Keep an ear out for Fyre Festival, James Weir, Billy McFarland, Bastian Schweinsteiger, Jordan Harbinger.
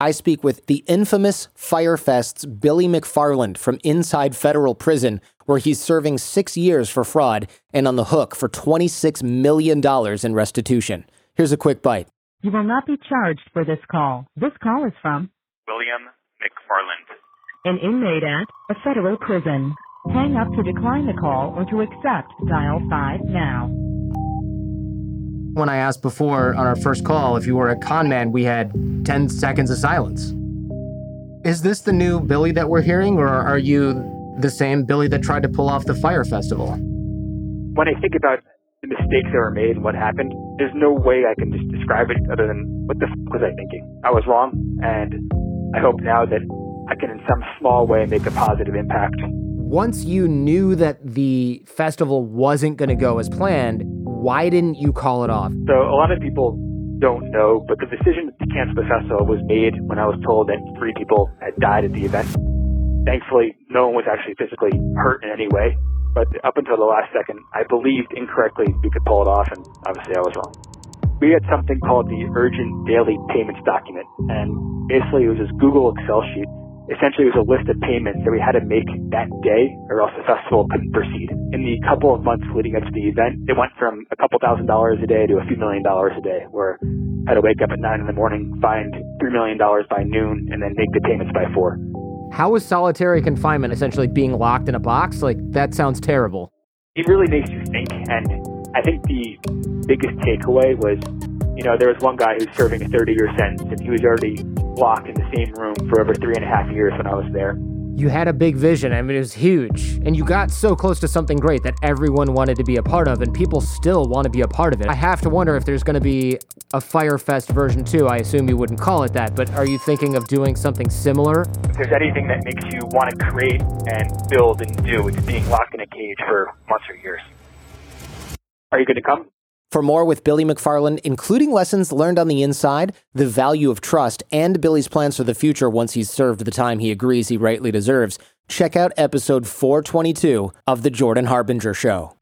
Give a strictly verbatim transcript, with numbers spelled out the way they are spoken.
I speak with the infamous Fyre Fest's Billy McFarland from inside federal prison, where he's serving six years for fraud and on the hook for twenty-six million dollars in restitution. Here's a quick bite. You will not be charged for this call. This call is from William McFarland, an inmate at a federal prison. Hang up to decline the call or to accept. Dial five now. When I asked before on our first call if you were a con man, we had ten seconds of silence. Is this the new Billy that we're hearing, or are you the same Billy that tried to pull off the Fyre Festival? When I think about the mistakes that were made and what happened, there's no way I can just describe it other than what the f*** was I thinking? I was wrong, and I hope now that I can in some small way make a positive impact. Once you knew that the festival wasn't going to go as planned, why didn't you call it off? So a lot of people don't know, but the decision to cancel the festival was made when I was told that three people had died at the event. Thankfully, no one was actually physically hurt in any way, but up until the last second, I believed incorrectly we could pull it off, and obviously I was wrong. We had something called the Urgent Daily Payments Document, and basically it was this Google Excel sheet. Essentially, it was a list of payments that we had to make that day or else the festival couldn't proceed. In the couple of months leading up to the event, it went from a couple thousand dollars a day to a few million dollars a day, where I had to wake up at nine in the morning, find three million dollars by noon, and then make the payments by four. How is solitary confinement essentially being locked in a box? Like, that sounds terrible. It really makes you think, and I think the biggest takeaway was, you know, there was one guy who's serving a thirty-year sentence, and he was already locked in the same room for over three and a half years when I was there. You had a big vision. I mean, it was huge. And you got so close to something great that everyone wanted to be a part of, and people still want to be a part of it. I have to wonder if there's going to be a Fyre Fest version two. I assume you wouldn't call it that, but are you thinking of doing something similar? If there's anything that makes you want to create and build and do, it's being locked in a cage for months or years. Are you going to come? For more with Billy McFarland, including lessons learned on the inside, the value of trust, and Billy's plans for the future once he's served the time he agrees he rightly deserves, check out episode four twenty-two of The Jordan Harbinger Show.